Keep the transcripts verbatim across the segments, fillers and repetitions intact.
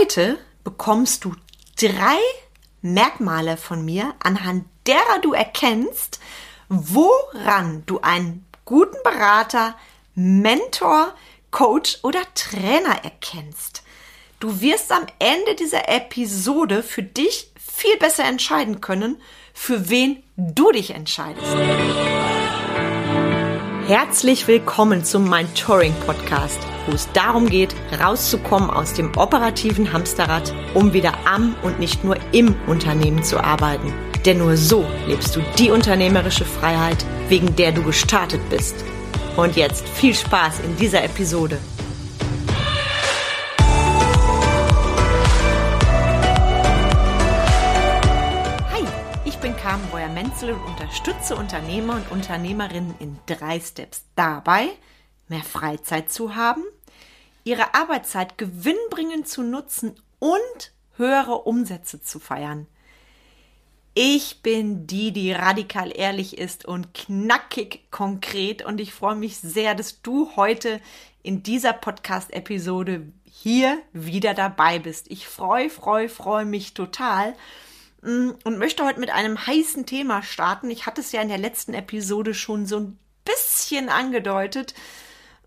heute bekommst du drei Merkmale von mir, anhand derer du erkennst, woran du einen guten Berater, Mentor, Coach oder Trainer erkennst. Du wirst am Ende dieser Episode für dich viel besser entscheiden können, für wen du dich entscheidest. Herzlich willkommen zum Mentoring-Podcast, wo es darum geht, rauszukommen aus dem operativen Hamsterrad, um wieder am und nicht nur im Unternehmen zu arbeiten. Denn nur so lebst du die unternehmerische Freiheit, wegen der du gestartet bist. Und jetzt viel Spaß in dieser Episode. Carmen Reuer-Menzel und unterstütze Unternehmer und Unternehmerinnen in drei Steps dabei, mehr Freizeit zu haben, ihre Arbeitszeit gewinnbringend zu nutzen und höhere Umsätze zu feiern. Ich bin die, die radikal ehrlich ist und knackig konkret, und ich freue mich sehr, dass du heute in dieser Podcast-Episode hier wieder dabei bist. Ich freue, freue, freue mich total. Und möchte heute mit einem heißen Thema starten. Ich hatte es ja in der letzten Episode schon so ein bisschen angedeutet,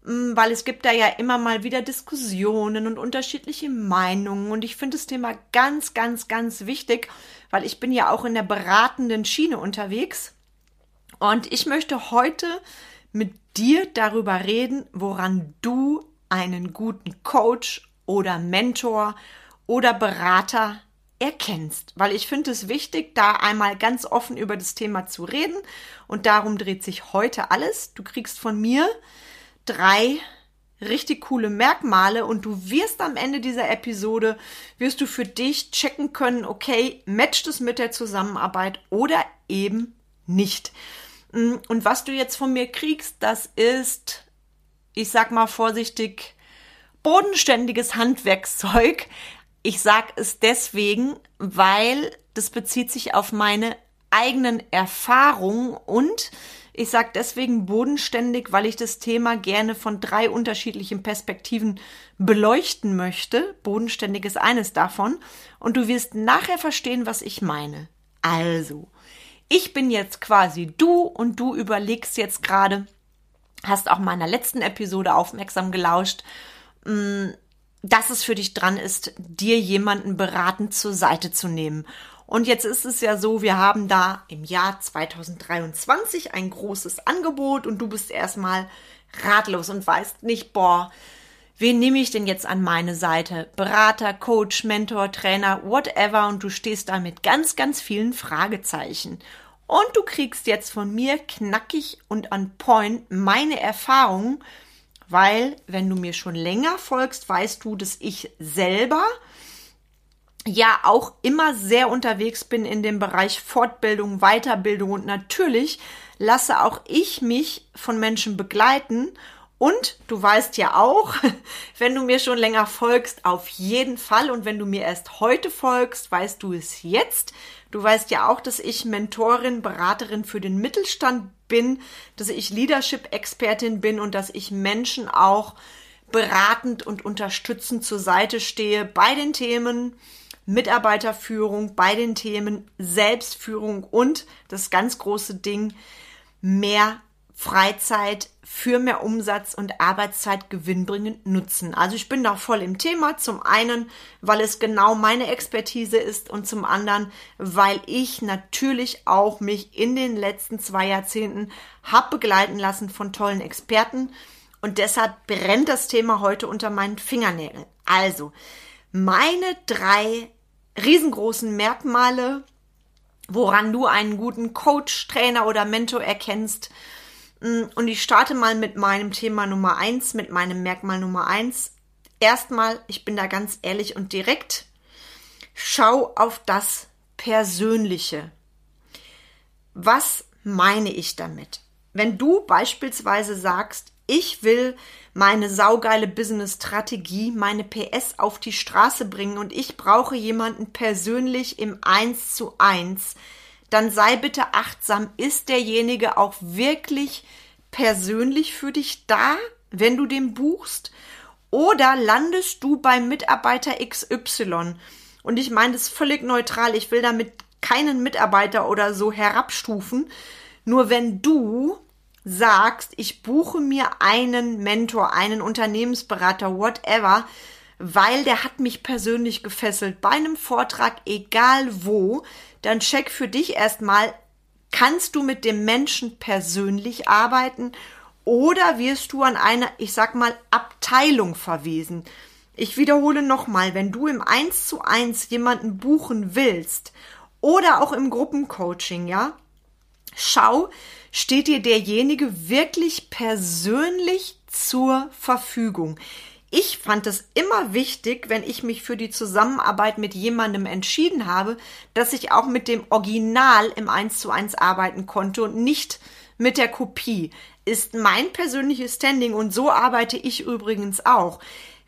weil es gibt da ja immer mal wieder Diskussionen und unterschiedliche Meinungen. Und ich finde das Thema ganz, ganz, ganz wichtig, weil ich bin ja auch in der beratenden Schiene unterwegs. Und ich möchte heute mit dir darüber reden, woran du einen guten Coach oder Mentor oder Berater erkennst, weil ich finde es wichtig, da einmal ganz offen über das Thema zu reden, und darum dreht sich heute alles. Du kriegst von mir drei richtig coole Merkmale, und du wirst am Ende dieser Episode, wirst du für dich checken können, okay, matcht es mit der Zusammenarbeit oder eben nicht. Und was du jetzt von mir kriegst, das ist, ich sag mal vorsichtig, bodenständiges Handwerkszeug. Ich sage es deswegen, weil das bezieht sich auf meine eigenen Erfahrungen, und ich sage deswegen bodenständig, weil ich das Thema gerne von drei unterschiedlichen Perspektiven beleuchten möchte. Bodenständig ist eines davon, und du wirst nachher verstehen, was ich meine. Also, ich bin jetzt quasi du, und du überlegst jetzt gerade, hast auch meiner letzten Episode aufmerksam gelauscht, mh, dass es für dich dran ist, dir jemanden beratend zur Seite zu nehmen. Und jetzt ist es ja so, wir haben da im Jahr zwanzig dreiundzwanzig ein großes Angebot, und du bist erstmal ratlos und weißt nicht, boah, wen nehme ich denn jetzt an meine Seite? Berater, Coach, Mentor, Trainer, whatever, und du stehst da mit ganz, ganz vielen Fragezeichen. Und du kriegst jetzt von mir knackig und on point meine Erfahrungen. Weil, wenn du mir schon länger folgst, weißt du, dass ich selber ja auch immer sehr unterwegs bin in dem Bereich Fortbildung, Weiterbildung, und natürlich lasse auch ich mich von Menschen begleiten, und du weißt ja auch, wenn du mir schon länger folgst, auf jeden Fall, und wenn du mir erst heute folgst, weißt du es jetzt. Du weißt ja auch, dass ich Mentorin, Beraterin für den Mittelstand bin, dass ich Leadership-Expertin bin und dass ich Menschen auch beratend und unterstützend zur Seite stehe bei den Themen Mitarbeiterführung, bei den Themen Selbstführung und das ganz große Ding, mehr Freizeit für mehr Umsatz und Arbeitszeit gewinnbringend nutzen. Also ich bin da voll im Thema, zum einen, weil es genau meine Expertise ist, und zum anderen, weil ich natürlich auch mich in den letzten zwei Jahrzehnten habe begleiten lassen von tollen Experten, und deshalb brennt das Thema heute unter meinen Fingernägeln. Also meine drei riesengroßen Merkmale, woran du einen guten Coach, Trainer oder Mentor erkennst. Und ich starte mal mit meinem Thema Nummer eins, mit meinem Merkmal Nummer eins. Erstmal, ich bin da ganz ehrlich und direkt, schau auf das Persönliche. Was meine ich damit? Wenn du beispielsweise sagst, ich will meine saugeile Business-Strategie, meine P S auf die Straße bringen, und ich brauche jemanden persönlich im eins zu eins, dann sei bitte achtsam, ist derjenige auch wirklich persönlich für dich da, wenn du den buchst? oder landest du beim Mitarbeiter X Y? Und ich meine das völlig neutral. Ich will damit keinen Mitarbeiter oder so herabstufen. Nur wenn du sagst, ich buche mir einen Mentor, einen Unternehmensberater, whatever, weil der hat mich persönlich gefesselt, bei einem Vortrag, egal wo, dann check für dich erstmal, kannst du mit dem Menschen persönlich arbeiten oder wirst du an eine, ich sag mal, Abteilung verwiesen? Ich wiederhole nochmal, wenn du im eins zu eins jemanden buchen willst oder auch im Gruppencoaching, ja, schau, steht dir derjenige wirklich persönlich zur Verfügung. Ich fand es immer wichtig, wenn ich mich für die Zusammenarbeit mit jemandem entschieden habe, dass ich auch mit dem Original im eins zu eins arbeiten konnte und nicht mit der Kopie. Ist mein persönliches Standing und so arbeite ich übrigens auch.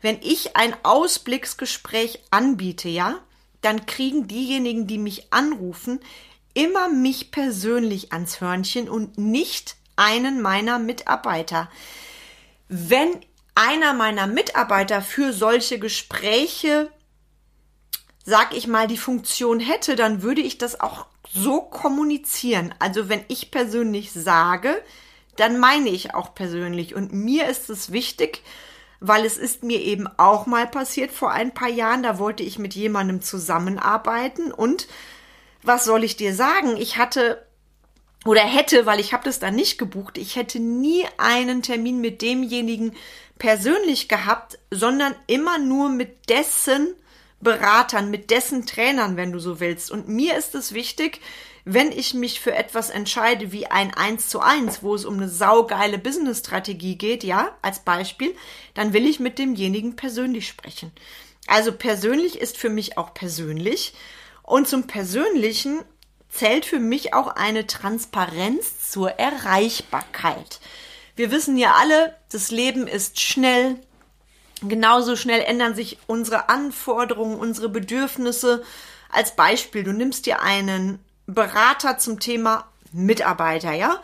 Wenn ich ein Ausblicksgespräch anbiete, ja, dann kriegen diejenigen, die mich anrufen, immer mich persönlich ans Hörnchen und nicht einen meiner Mitarbeiter. Wenn einer meiner Mitarbeiter für solche Gespräche, sag ich mal, die Funktion hätte, dann würde ich das auch so kommunizieren. Also wenn ich persönlich sage, dann meine ich auch persönlich. Und mir ist es wichtig, weil es ist mir eben auch mal passiert vor ein paar Jahren, da wollte ich mit jemandem zusammenarbeiten und was soll ich dir sagen? Ich hatte oder hätte, weil ich habe das dann nicht gebucht, ich hätte nie einen Termin mit demjenigen persönlich gehabt, sondern immer nur mit dessen Beratern, mit dessen Trainern, wenn du so willst. Und mir ist es wichtig, wenn ich mich für etwas entscheide wie ein eins zu eins, wo es um eine saugeile Business-Strategie geht, ja, als Beispiel, dann will ich mit demjenigen persönlich sprechen. Also persönlich ist für mich auch persönlich. Und zum Persönlichen zählt für mich auch eine Transparenz zur Erreichbarkeit. Wir wissen ja alle, das Leben ist schnell. Genauso schnell ändern sich unsere Anforderungen, unsere Bedürfnisse. Als Beispiel, du nimmst dir einen Berater zum Thema Mitarbeiter, ja?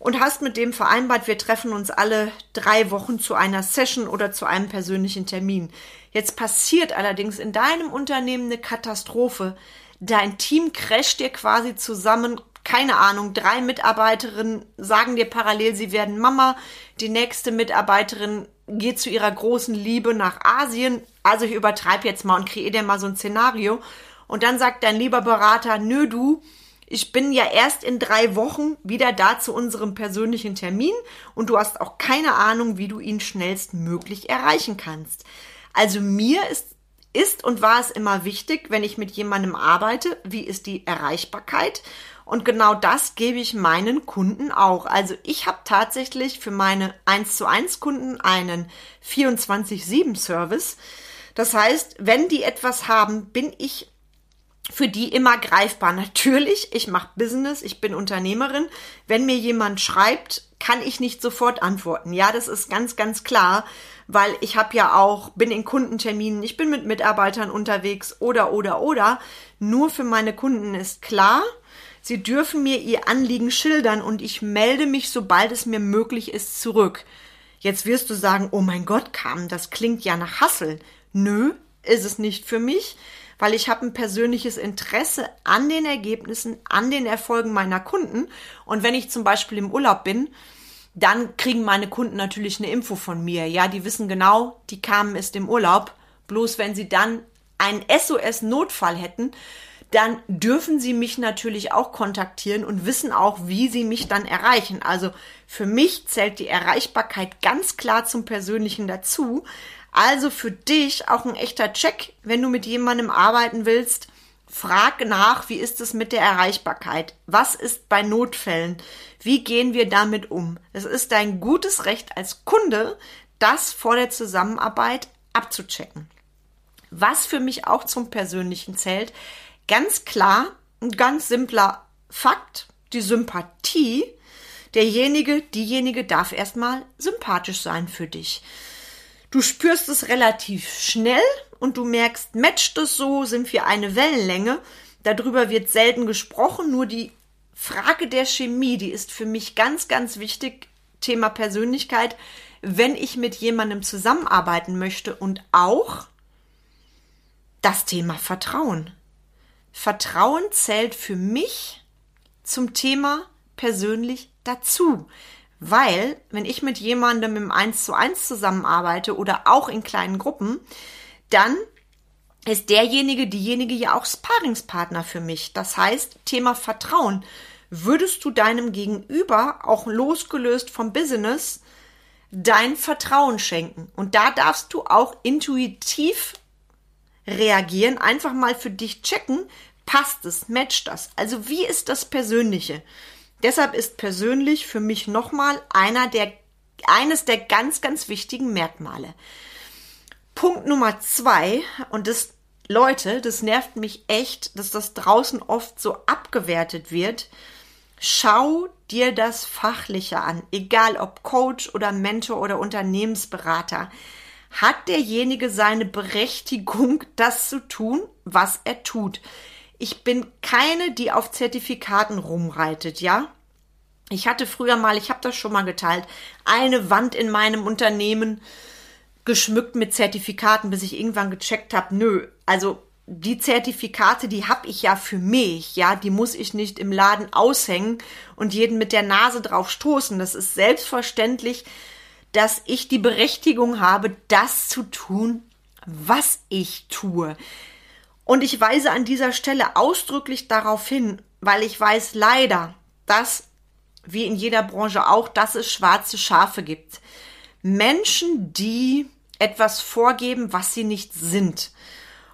Und hast mit dem vereinbart, wir treffen uns alle drei Wochen zu einer Session oder zu einem persönlichen Termin. Jetzt passiert allerdings in deinem Unternehmen eine Katastrophe. Dein Team crasht dir quasi zusammen, keine Ahnung, drei Mitarbeiterinnen sagen dir parallel, sie werden Mama, die nächste Mitarbeiterin geht zu ihrer großen Liebe nach Asien. Also ich übertreibe jetzt mal und kreiere dir mal so ein Szenario. Und dann sagt dein lieber Berater, nö du, ich bin ja erst in drei Wochen wieder da zu unserem persönlichen Termin und du hast auch keine Ahnung, wie du ihn schnellstmöglich erreichen kannst. Also mir ist, ist und war es immer wichtig, wenn ich mit jemandem arbeite, wie ist die Erreichbarkeit? Und genau das gebe ich meinen Kunden auch. Also ich habe tatsächlich für meine eins zu eins Kunden einen vierundzwanzig sieben Service. Das heißt, wenn die etwas haben, bin ich für die immer greifbar. Natürlich, ich mache Business, ich bin Unternehmerin. Wenn mir jemand schreibt, kann ich nicht sofort antworten. Ja, das ist ganz, ganz klar, weil ich habe ja auch, bin in Kundenterminen, ich bin mit Mitarbeitern unterwegs oder, oder, oder. Nur für meine Kunden ist klar, sie dürfen mir ihr Anliegen schildern und ich melde mich, sobald es mir möglich ist, zurück. Jetzt wirst du sagen, oh mein Gott, Carmen, das klingt ja nach Hustle. Nö, ist es nicht für mich, weil ich habe ein persönliches Interesse an den Ergebnissen, an den Erfolgen meiner Kunden. Und wenn ich zum Beispiel im Urlaub bin, dann kriegen meine Kunden natürlich eine Info von mir. Ja, die wissen genau, die Carmen ist im Urlaub. Bloß wenn sie dann einen S O S-Notfall hätten, dann dürfen sie mich natürlich auch kontaktieren und wissen auch, wie sie mich dann erreichen. Also für mich zählt die Erreichbarkeit ganz klar zum Persönlichen dazu. Also für dich auch ein echter Check, wenn du mit jemandem arbeiten willst, frag nach, wie ist es mit der Erreichbarkeit? Was ist bei Notfällen? Wie gehen wir damit um? Es ist dein gutes Recht als Kunde, das vor der Zusammenarbeit abzuchecken. Was für mich auch zum Persönlichen zählt, ganz klar, ein ganz simpler Fakt, die Sympathie. Derjenige, diejenige darf erstmal sympathisch sein für dich. Du spürst es relativ schnell und du merkst, matcht es so, sind wir eine Wellenlänge. Darüber wird selten gesprochen, nur die Frage der Chemie, die ist für mich ganz, ganz wichtig. Thema Persönlichkeit. wenn ich mit jemandem zusammenarbeiten möchte, und auch das Thema Vertrauen. Vertrauen zählt für mich zum Thema persönlich dazu, weil wenn ich mit jemandem im eins zu eins zusammenarbeite oder auch in kleinen Gruppen, dann ist derjenige, diejenige ja auch Sparringspartner für mich. Das heißt, Thema Vertrauen. Würdest du deinem Gegenüber, auch losgelöst vom Business, dein Vertrauen schenken? Und da darfst du auch intuitiv reagieren, einfach mal für dich checken, passt es, matcht das? Also wie ist das Persönliche? Deshalb ist persönlich für mich nochmal einer der, eines der ganz, ganz wichtigen Merkmale. Punkt Nummer zwei, und das, Leute, das nervt mich echt, dass das draußen oft so abgewertet wird. Schau dir das Fachliche an, egal ob Coach oder Mentor oder Unternehmensberater. Hat derjenige seine Berechtigung, das zu tun, was er tut? Ich bin keine, die auf Zertifikaten rumreitet, ja? Ich hatte früher mal, ich habe das schon mal geteilt, eine Wand in meinem Unternehmen geschmückt mit Zertifikaten, bis ich irgendwann gecheckt habe, nö, also die Zertifikate, die habe ich ja für mich, ja, die muss ich nicht im Laden aushängen und jeden mit der Nase drauf stoßen. Das ist selbstverständlich, dass ich die Berechtigung habe, das zu tun, was ich tue. Und ich weise an dieser Stelle ausdrücklich darauf hin, weil ich weiß leider, dass, wie in jeder Branche auch, dass es schwarze Schafe gibt. Menschen, die etwas vorgeben, was sie nicht sind.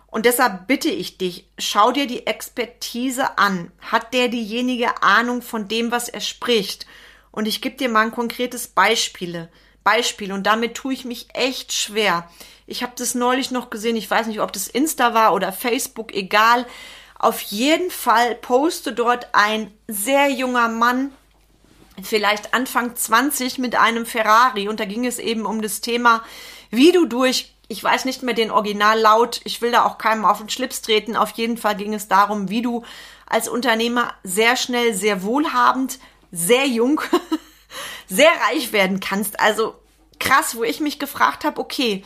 Und deshalb bitte ich dich, schau dir die Expertise an. Hat der diejenige Ahnung von dem, was er spricht? Und ich gebe dir mal ein konkretes Beispiel. Beispiel. Und damit tue ich mich echt schwer. Ich habe das neulich noch gesehen. Ich weiß nicht, ob das Insta war oder Facebook, egal. Auf jeden Fall poste dort ein sehr junger Mann, vielleicht Anfang zwanzig, mit einem Ferrari. Und da ging es eben um das Thema, wie du durch, ich weiß nicht mehr den Originallaut, ich will da auch keinem auf den Schlips treten. Auf jeden Fall ging es darum, wie du als Unternehmer sehr schnell, sehr wohlhabend, sehr jung, sehr reich werden kannst. Also krass, wo ich mich gefragt habe, okay,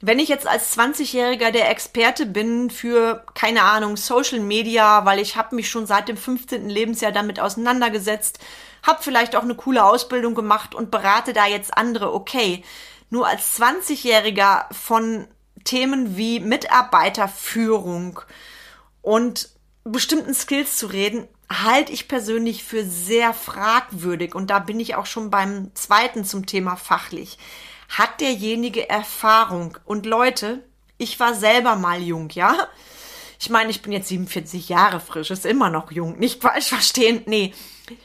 wenn ich jetzt als zwanzigjähriger der Experte bin für, keine Ahnung, Social Media, weil ich habe mich schon seit dem fünfzehnten Lebensjahr damit auseinandergesetzt, habe vielleicht auch eine coole Ausbildung gemacht und berate da jetzt andere, okay. Nur als zwanzigjähriger von Themen wie Mitarbeiterführung und bestimmten Skills zu reden, halte ich persönlich für sehr fragwürdig. Und da bin ich auch schon beim zweiten zum Thema fachlich. Hat derjenige Erfahrung? Und Leute, ich war selber mal jung, ja? Ich meine, ich bin jetzt siebenundvierzig Jahre frisch, ist immer noch jung. Nicht falsch verstehen, nee.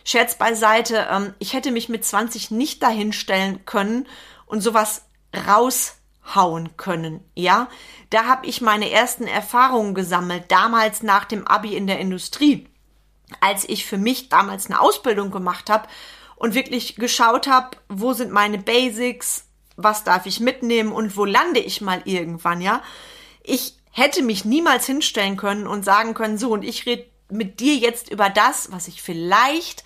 Scherz beiseite, ich hätte mich mit zwanzig nicht dahinstellen können und sowas raushauen können, ja? Da habe ich meine ersten Erfahrungen gesammelt, damals nach dem Abi in der Industrie, als ich für mich damals eine Ausbildung gemacht habe und wirklich geschaut habe, wo sind meine Basics, was darf ich mitnehmen und wo lande ich mal irgendwann, ja? Ich hätte mich niemals hinstellen können und sagen können, so, und ich rede mit dir jetzt über das, was ich vielleicht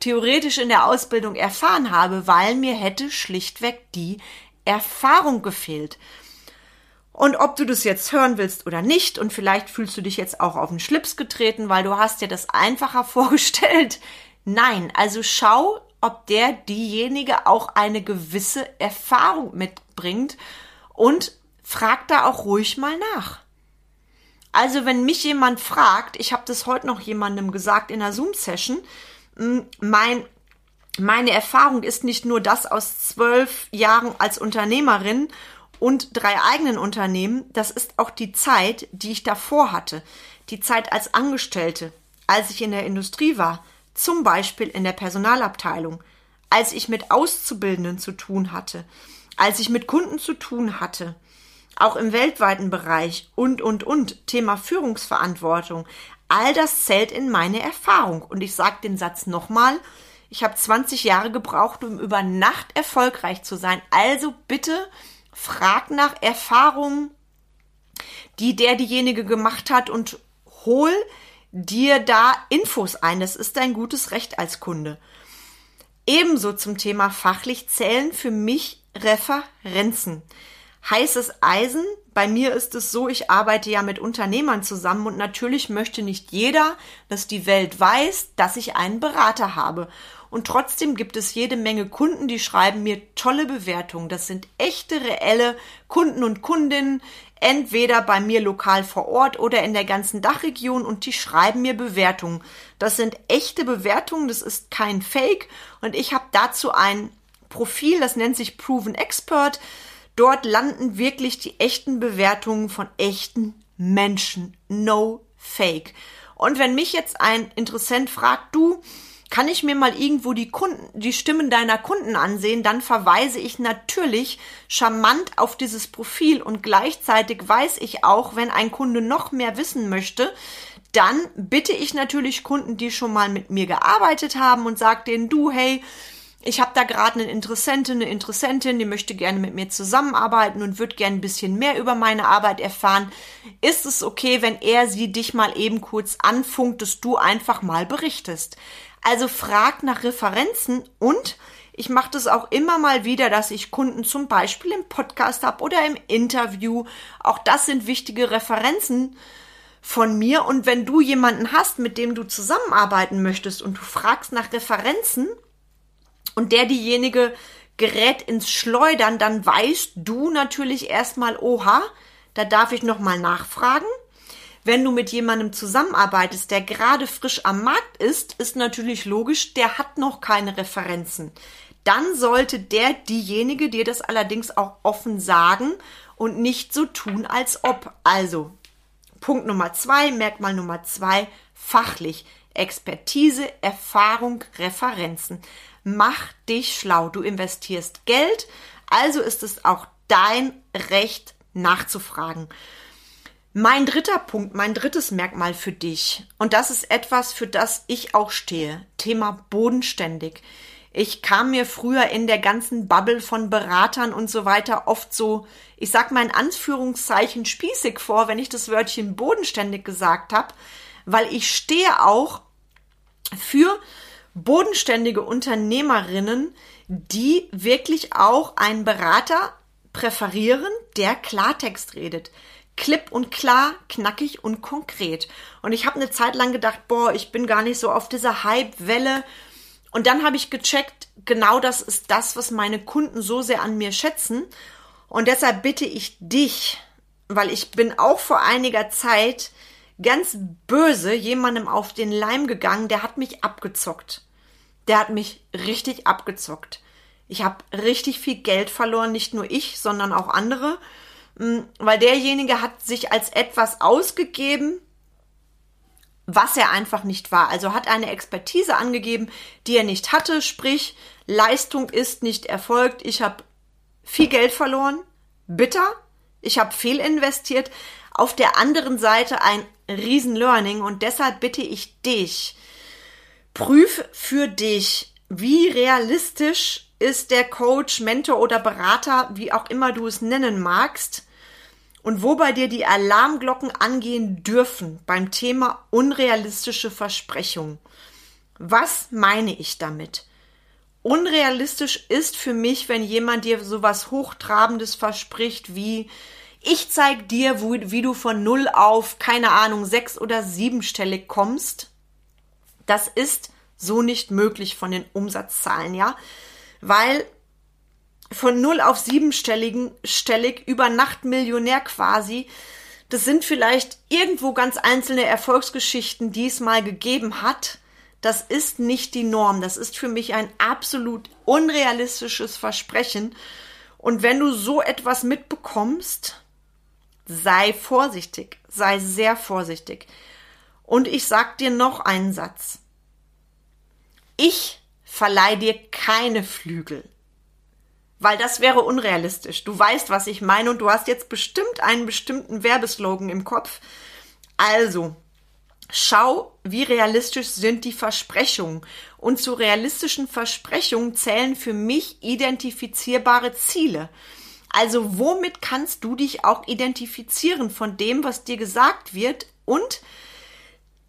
theoretisch in der Ausbildung erfahren habe, weil mir hätte schlichtweg die Erfahrung gefehlt. Und ob du das jetzt hören willst oder nicht, und vielleicht fühlst du dich jetzt auch auf den Schlips getreten, weil du hast dir das einfacher vorgestellt. Nein, also schau, ob der diejenige auch eine gewisse Erfahrung mitbringt und frag da auch ruhig mal nach. Also wenn mich jemand fragt, ich habe das heute noch jemandem gesagt in einer Zoom-Session, mein, meine Erfahrung ist nicht nur das aus zwölf Jahren als Unternehmerin und drei eigenen Unternehmen, das ist auch die Zeit, die ich davor hatte. Die Zeit als Angestellte, als ich in der Industrie war, zum Beispiel in der Personalabteilung, als ich mit Auszubildenden zu tun hatte, als ich mit Kunden zu tun hatte, auch im weltweiten Bereich und, und, und, Thema Führungsverantwortung. All das zählt in meine Erfahrung. Und ich sage den Satz nochmal, ich habe zwanzig Jahre gebraucht, um über Nacht erfolgreich zu sein. Also bitte frag nach Erfahrungen, die der diejenige gemacht hat, und hol dir da Infos ein. Das ist dein gutes Recht als Kunde. Ebenso zum Thema fachlich zählen für mich Referenzen. Heißes Eisen. Bei mir ist es so, ich arbeite ja mit Unternehmern zusammen und natürlich möchte nicht jeder, dass die Welt weiß, dass ich einen Berater habe. Und trotzdem gibt es jede Menge Kunden, die schreiben mir tolle Bewertungen. Das sind echte, reelle Kunden und Kundinnen, entweder bei mir lokal vor Ort oder in der ganzen Dachregion, und die schreiben mir Bewertungen. Das sind echte Bewertungen, das ist kein Fake, und ich habe dazu ein Profil, das nennt sich Proven Expert. Dort landen wirklich die echten Bewertungen von echten Menschen. No Fake. Und wenn mich jetzt ein Interessent fragt, du, kann ich mir mal irgendwo die Kunden, die Stimmen deiner Kunden ansehen, dann verweise ich natürlich charmant auf dieses Profil, und gleichzeitig weiß ich auch, wenn ein Kunde noch mehr wissen möchte, dann bitte ich natürlich Kunden, die schon mal mit mir gearbeitet haben, und sage denen, du, hey, ich habe da gerade einen Interessenten, eine Interessentin, die möchte gerne mit mir zusammenarbeiten und würde gerne ein bisschen mehr über meine Arbeit erfahren. Ist es okay, wenn er sie dich mal eben kurz anfunkt, dass du einfach mal berichtest? Also frag nach Referenzen, und ich mache das auch immer mal wieder, dass ich Kunden zum Beispiel im Podcast habe oder im Interview. Auch das sind wichtige Referenzen von mir, und wenn du jemanden hast, mit dem du zusammenarbeiten möchtest und du fragst nach Referenzen, und der diejenige gerät ins Schleudern, dann weißt du natürlich erstmal, oha, da darf ich nochmal nachfragen. Wenn du mit jemandem zusammenarbeitest, der gerade frisch am Markt ist, ist natürlich logisch, der hat noch keine Referenzen. Dann sollte der diejenige dir das allerdings auch offen sagen und nicht so tun, als ob. Also, Punkt Nummer zwei, Merkmal Nummer zwei, fachlich. Expertise, Erfahrung, Referenzen. Mach dich schlau. Du investierst Geld, also ist es auch dein Recht, nachzufragen. Mein dritter Punkt, mein drittes Merkmal für dich, und das ist etwas, für das ich auch stehe, Thema bodenständig. Ich kam mir früher in der ganzen Bubble von Beratern und so weiter oft so, ich sag mal in Anführungszeichen, spießig vor, wenn ich das Wörtchen bodenständig gesagt habe, weil ich stehe auch für bodenständige Unternehmerinnen, die wirklich auch einen Berater präferieren, der Klartext redet. Klipp und klar, knackig und konkret. Und ich habe eine Zeit lang gedacht, boah, ich bin gar nicht so auf dieser Hype-Welle. Und dann habe ich gecheckt, genau das ist das, was meine Kunden so sehr an mir schätzen. Und deshalb bitte ich dich, weil ich bin auch vor einiger Zeit ganz böse jemandem auf den Leim gegangen, der hat mich abgezockt. Der hat mich richtig abgezockt. Ich habe richtig viel Geld verloren, nicht nur ich, sondern auch andere, weil derjenige hat sich als etwas ausgegeben, was er einfach nicht war. Also hat eine Expertise angegeben, die er nicht hatte, sprich, Leistung ist nicht erfolgt. Ich habe viel Geld verloren, bitter, ich habe fehlinvestiert. Auf der anderen Seite ein Riesen-Learning, und deshalb bitte ich dich, prüf für dich, wie realistisch ist der Coach, Mentor oder Berater, wie auch immer du es nennen magst, und wo bei dir die Alarmglocken angehen dürfen beim Thema unrealistische Versprechungen. Was meine ich damit? Unrealistisch ist für mich, wenn jemand dir sowas Hochtrabendes verspricht wie: ich zeig dir, wo, wie du von null auf, keine Ahnung, sechs- oder siebenstellig kommst. Das ist so nicht möglich von den Umsatzzahlen, ja. Weil von null auf siebenstelligen, stellig, über Nacht Millionär quasi, das sind vielleicht irgendwo ganz einzelne Erfolgsgeschichten, die es mal gegeben hat. Das ist nicht die Norm. Das ist für mich ein absolut unrealistisches Versprechen. Und wenn du so etwas mitbekommst, sei vorsichtig, sei sehr vorsichtig. Und ich sag dir noch einen Satz. Ich verleihe dir keine Flügel, weil das wäre unrealistisch. Du weißt, was ich meine, und du hast jetzt bestimmt einen bestimmten Werbeslogan im Kopf. Also, schau, wie realistisch sind die Versprechungen. Und zu realistischen Versprechungen zählen für mich identifizierbare Ziele. Also womit kannst du dich auch identifizieren von dem, was dir gesagt wird? Und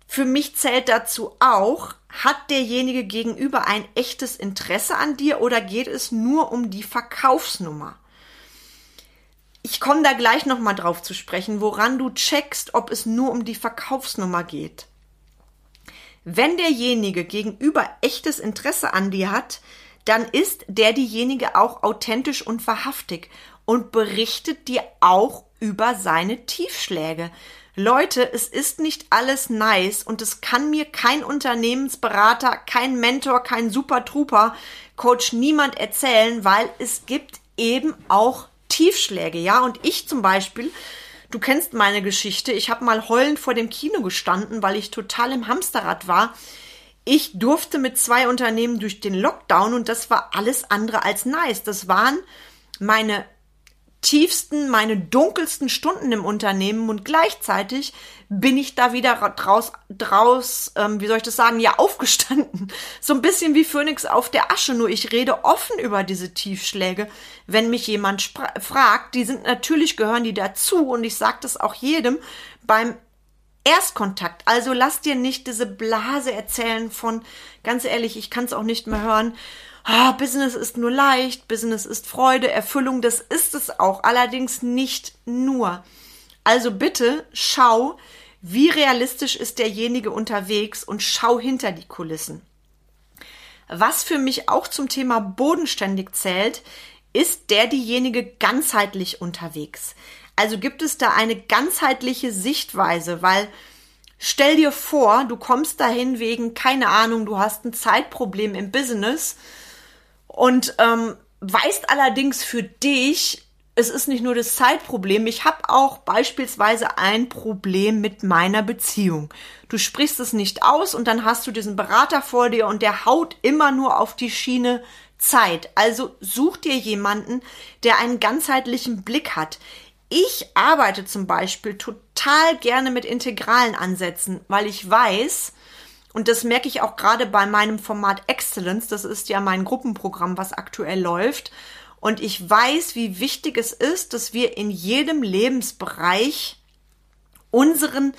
für mich zählt dazu auch, hat derjenige gegenüber ein echtes Interesse an dir oder geht es nur um die Verkaufsnummer? Ich komme da gleich nochmal drauf zu sprechen, woran du checkst, ob es nur um die Verkaufsnummer geht. Wenn derjenige gegenüber echtes Interesse an dir hat, dann ist der diejenige auch authentisch und wahrhaftig und berichtet dir auch über seine Tiefschläge. Leute, es ist nicht alles nice und es kann mir kein Unternehmensberater, kein Mentor, kein Super-Trooper-Coach niemand erzählen, weil es gibt eben auch Tiefschläge, ja, und ich zum Beispiel, du kennst meine Geschichte, ich habe mal heulend vor dem Kino gestanden, weil ich total im Hamsterrad war. Ich durfte mit zwei Unternehmen durch den Lockdown und das war alles andere als nice. Das waren meine tiefsten, meine dunkelsten Stunden im Unternehmen und gleichzeitig bin ich da wieder draus, draus ähm, wie soll ich das sagen, ja, aufgestanden. So ein bisschen wie Phönix auf der Asche, nur ich rede offen über diese Tiefschläge. Wenn mich jemand spra- fragt, die sind natürlich, gehören die dazu und ich sage das auch jedem beim Erstkontakt. Also lass dir nicht diese Blase erzählen von, ganz ehrlich, ich kann es auch nicht mehr hören, ah, Business ist nur leicht, Business ist Freude, Erfüllung, das ist es auch, allerdings nicht nur. Also bitte schau, wie realistisch ist derjenige unterwegs und schau hinter die Kulissen. Was für mich auch zum Thema bodenständig zählt, ist der diejenige ganzheitlich unterwegs. Also gibt es da eine ganzheitliche Sichtweise, weil stell dir vor, du kommst dahin wegen, keine Ahnung, du hast ein Zeitproblem im Business, und ähm, weißt allerdings für dich, es ist nicht nur das Zeitproblem, ich habe auch beispielsweise ein Problem mit meiner Beziehung. Du sprichst es nicht aus und dann hast du diesen Berater vor dir und der haut immer nur auf die Schiene Zeit. Also such dir jemanden, der einen ganzheitlichen Blick hat. Ich arbeite zum Beispiel total gerne mit integralen Ansätzen, weil ich weiß, und das merke ich auch gerade bei meinem Format Excellence, das ist ja mein Gruppenprogramm, was aktuell läuft. Und ich weiß, wie wichtig es ist, dass wir in jedem Lebensbereich unseren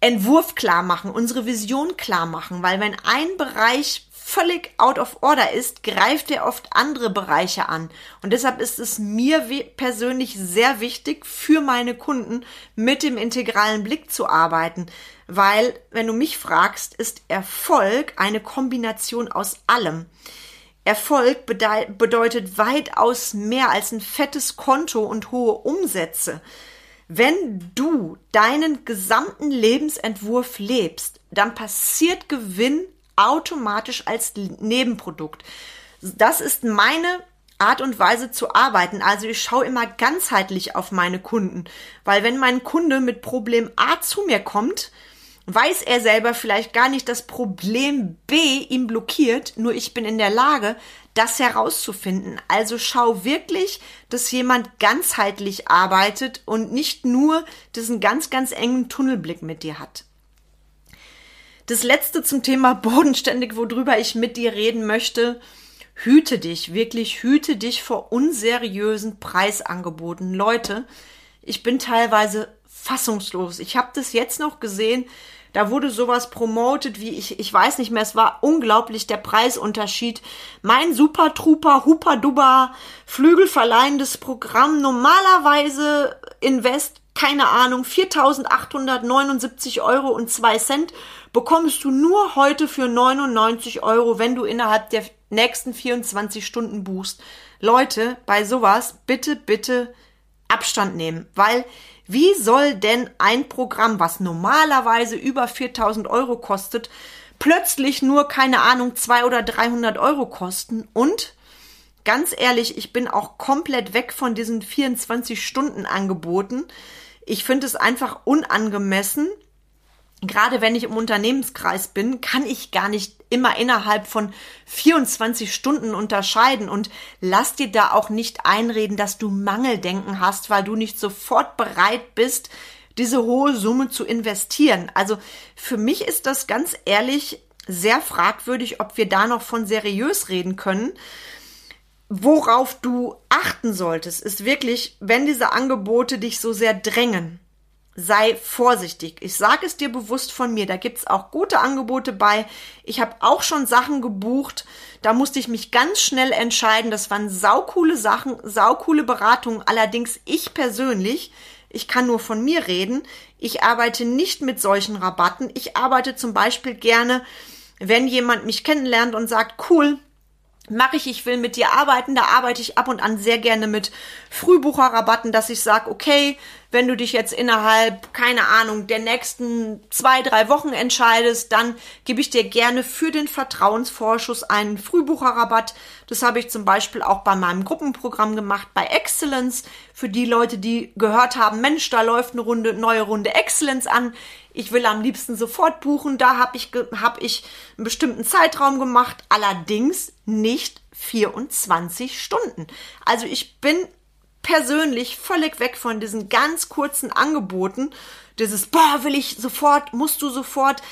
Entwurf klar machen, unsere Vision klar machen. Weil wenn ein Bereich völlig out of order ist, greift er oft andere Bereiche an. Und deshalb ist es mir persönlich sehr wichtig, für meine Kunden mit dem integralen Blick zu arbeiten. Weil, wenn du mich fragst, ist Erfolg eine Kombination aus allem. Erfolg bede- bedeutet weitaus mehr als ein fettes Konto und hohe Umsätze. Wenn du deinen gesamten Lebensentwurf lebst, dann passiert Gewinn automatisch als Nebenprodukt. Das ist meine Art und Weise zu arbeiten. Also ich schaue immer ganzheitlich auf meine Kunden, weil wenn mein Kunde mit Problem A zu mir kommt, weiß er selber vielleicht gar nicht, dass Problem B ihn blockiert, nur ich bin in der Lage, das herauszufinden. Also schau wirklich, dass jemand ganzheitlich arbeitet und nicht nur diesen ganz, ganz engen Tunnelblick mit dir hat. Das letzte zum Thema bodenständig, worüber ich mit dir reden möchte: hüte dich, wirklich hüte dich vor unseriösen Preisangeboten. Leute, ich bin teilweise fassungslos. Ich habe das jetzt noch gesehen, da wurde sowas promotet wie, ich ich weiß nicht mehr, es war unglaublich, der Preisunterschied. Mein Super Trooper, Hupaduba, flügelverleihendes Programm, normalerweise Invest, keine Ahnung, viertausendachthundertneunundsiebzig Euro und zwei Cent, bekommst du nur heute für neunundneunzig Euro, wenn du innerhalb der nächsten vierundzwanzig Stunden buchst. Leute, bei sowas bitte, bitte Abstand nehmen, weil wie soll denn ein Programm, was normalerweise über viertausend Euro kostet, plötzlich nur, keine Ahnung, zweihundert oder dreihundert Euro kosten? Und ganz ehrlich, ich bin auch komplett weg von diesen vierundzwanzig-Stunden-Angeboten. Ich finde es einfach unangemessen. Gerade wenn ich im Unternehmenskreis bin, kann ich gar nicht immer innerhalb von vierundzwanzig Stunden unterscheiden. Und lass dir da auch nicht einreden, dass du Mangeldenken hast, weil du nicht sofort bereit bist, diese hohe Summe zu investieren. Also für mich ist das ganz ehrlich sehr fragwürdig, ob wir da noch von seriös reden können. Worauf du achten solltest, ist wirklich, wenn diese Angebote dich so sehr drängen, sei vorsichtig. Ich sage es dir bewusst von mir, da gibt's auch gute Angebote bei. Ich habe auch schon Sachen gebucht, da musste ich mich ganz schnell entscheiden. Das waren saukoole Sachen, saukoole Beratungen. Allerdings ich persönlich, ich kann nur von mir reden, ich arbeite nicht mit solchen Rabatten. Ich arbeite zum Beispiel gerne, wenn jemand mich kennenlernt und sagt, cool, mache ich, ich will mit dir arbeiten, da arbeite ich ab und an sehr gerne mit Frühbucherrabatten, dass ich sage, okay, wenn du dich jetzt innerhalb, keine Ahnung, der nächsten zwei, drei Wochen entscheidest, dann gebe ich dir gerne für den Vertrauensvorschuss einen Frühbucherrabatt. Das habe ich zum Beispiel auch bei meinem Gruppenprogramm gemacht, bei Excellence. Für die Leute, die gehört haben, Mensch, da läuft eine Runde, neue Runde Excellence an. Ich will am liebsten sofort buchen. Da habe ich, hab ich einen bestimmten Zeitraum gemacht, allerdings nicht vierundzwanzig Stunden. Also ich bin persönlich völlig weg von diesen ganz kurzen Angeboten. Dieses, boah, will ich sofort, musst du sofort.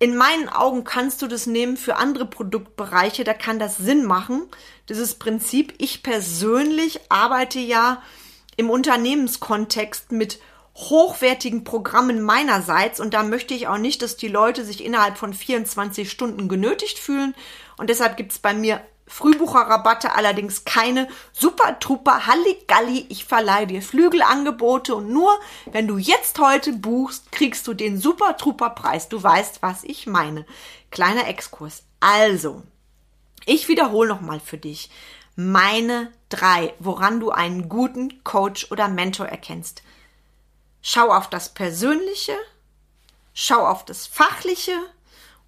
In meinen Augen kannst du das nehmen für andere Produktbereiche. Da kann das Sinn machen. Dieses Prinzip, ich persönlich arbeite ja im Unternehmenskontext mit hochwertigen Programmen meinerseits und da möchte ich auch nicht, dass die Leute sich innerhalb von vierundzwanzig Stunden genötigt fühlen und deshalb gibt es bei mir Frühbucherrabatte, allerdings keine super-truper Halligalli, ich verleihe dir Flügelangebote und nur, wenn du jetzt heute buchst, kriegst du den super-truper Preis, du weißt, was ich meine. Kleiner Exkurs. Also, ich wiederhole nochmal für dich meine drei, woran du einen guten Coach oder Mentor erkennst. Schau auf das Persönliche, schau auf das Fachliche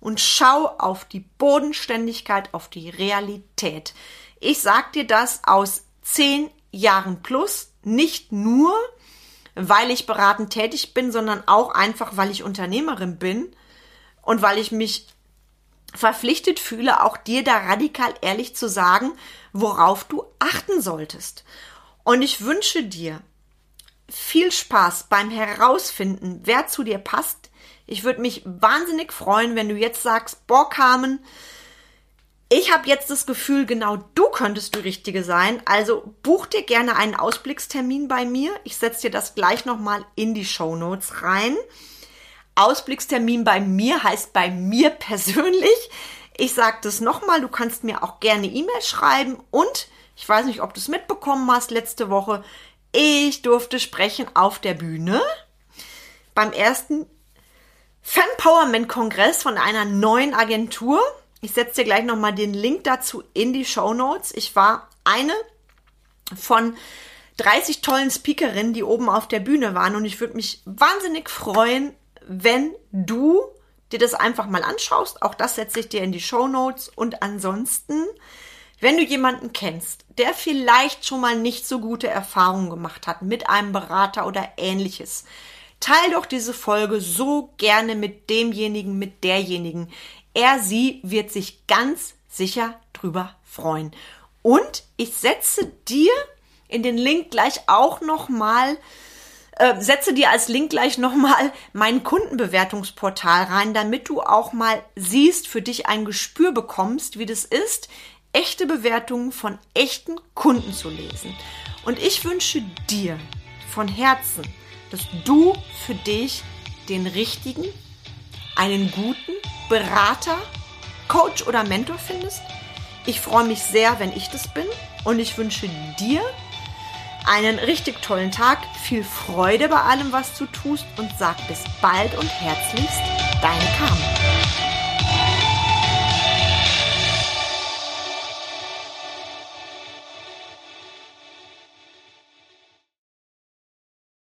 und schau auf die Bodenständigkeit, auf die Realität. Ich sage dir das aus zehn Jahren plus, nicht nur, weil ich beratend tätig bin, sondern auch einfach, weil ich Unternehmerin bin und weil ich mich verpflichtet fühle, auch dir da radikal ehrlich zu sagen, worauf du achten solltest. Und ich wünsche dir viel Spaß beim Herausfinden, wer zu dir passt. Ich würde mich wahnsinnig freuen, wenn du jetzt sagst, boah, Carmen, ich habe jetzt das Gefühl, genau du könntest die Richtige sein. Also buch dir gerne einen Ausblickstermin bei mir. Ich setze dir das gleich nochmal in die Shownotes rein. Ausblickstermin bei mir heißt bei mir persönlich. Ich sage das nochmal, du kannst mir auch gerne E-Mail schreiben. Und ich weiß nicht, ob du es mitbekommen hast, letzte Woche, ich durfte sprechen auf der Bühne beim ersten Fanpowerment Kongress von einer neuen Agentur. Ich setze dir gleich nochmal den Link dazu in die Shownotes. Ich war eine von dreißig tollen Speakerinnen, die oben auf der Bühne waren und ich würde mich wahnsinnig freuen, wenn du dir das einfach mal anschaust. Auch das setze ich dir in die Shownotes und ansonsten, wenn du jemanden kennst, der vielleicht schon mal nicht so gute Erfahrungen gemacht hat mit einem Berater oder Ähnliches, teil doch diese Folge so gerne mit demjenigen, mit derjenigen. Er, sie wird sich ganz sicher drüber freuen. Und ich setze dir in den Link gleich auch nochmal, äh, setze dir als Link gleich nochmal mein Kundenbewertungsportal rein, damit du auch mal siehst, für dich ein Gespür bekommst, wie das ist, echte Bewertungen von echten Kunden zu lesen. Und ich wünsche dir von Herzen, dass du für dich den richtigen, einen guten Berater, Coach oder Mentor findest. Ich freue mich sehr, wenn ich das bin. Und ich wünsche dir einen richtig tollen Tag, viel Freude bei allem, was du tust und sag bis bald und herzlichst, deine Carmen.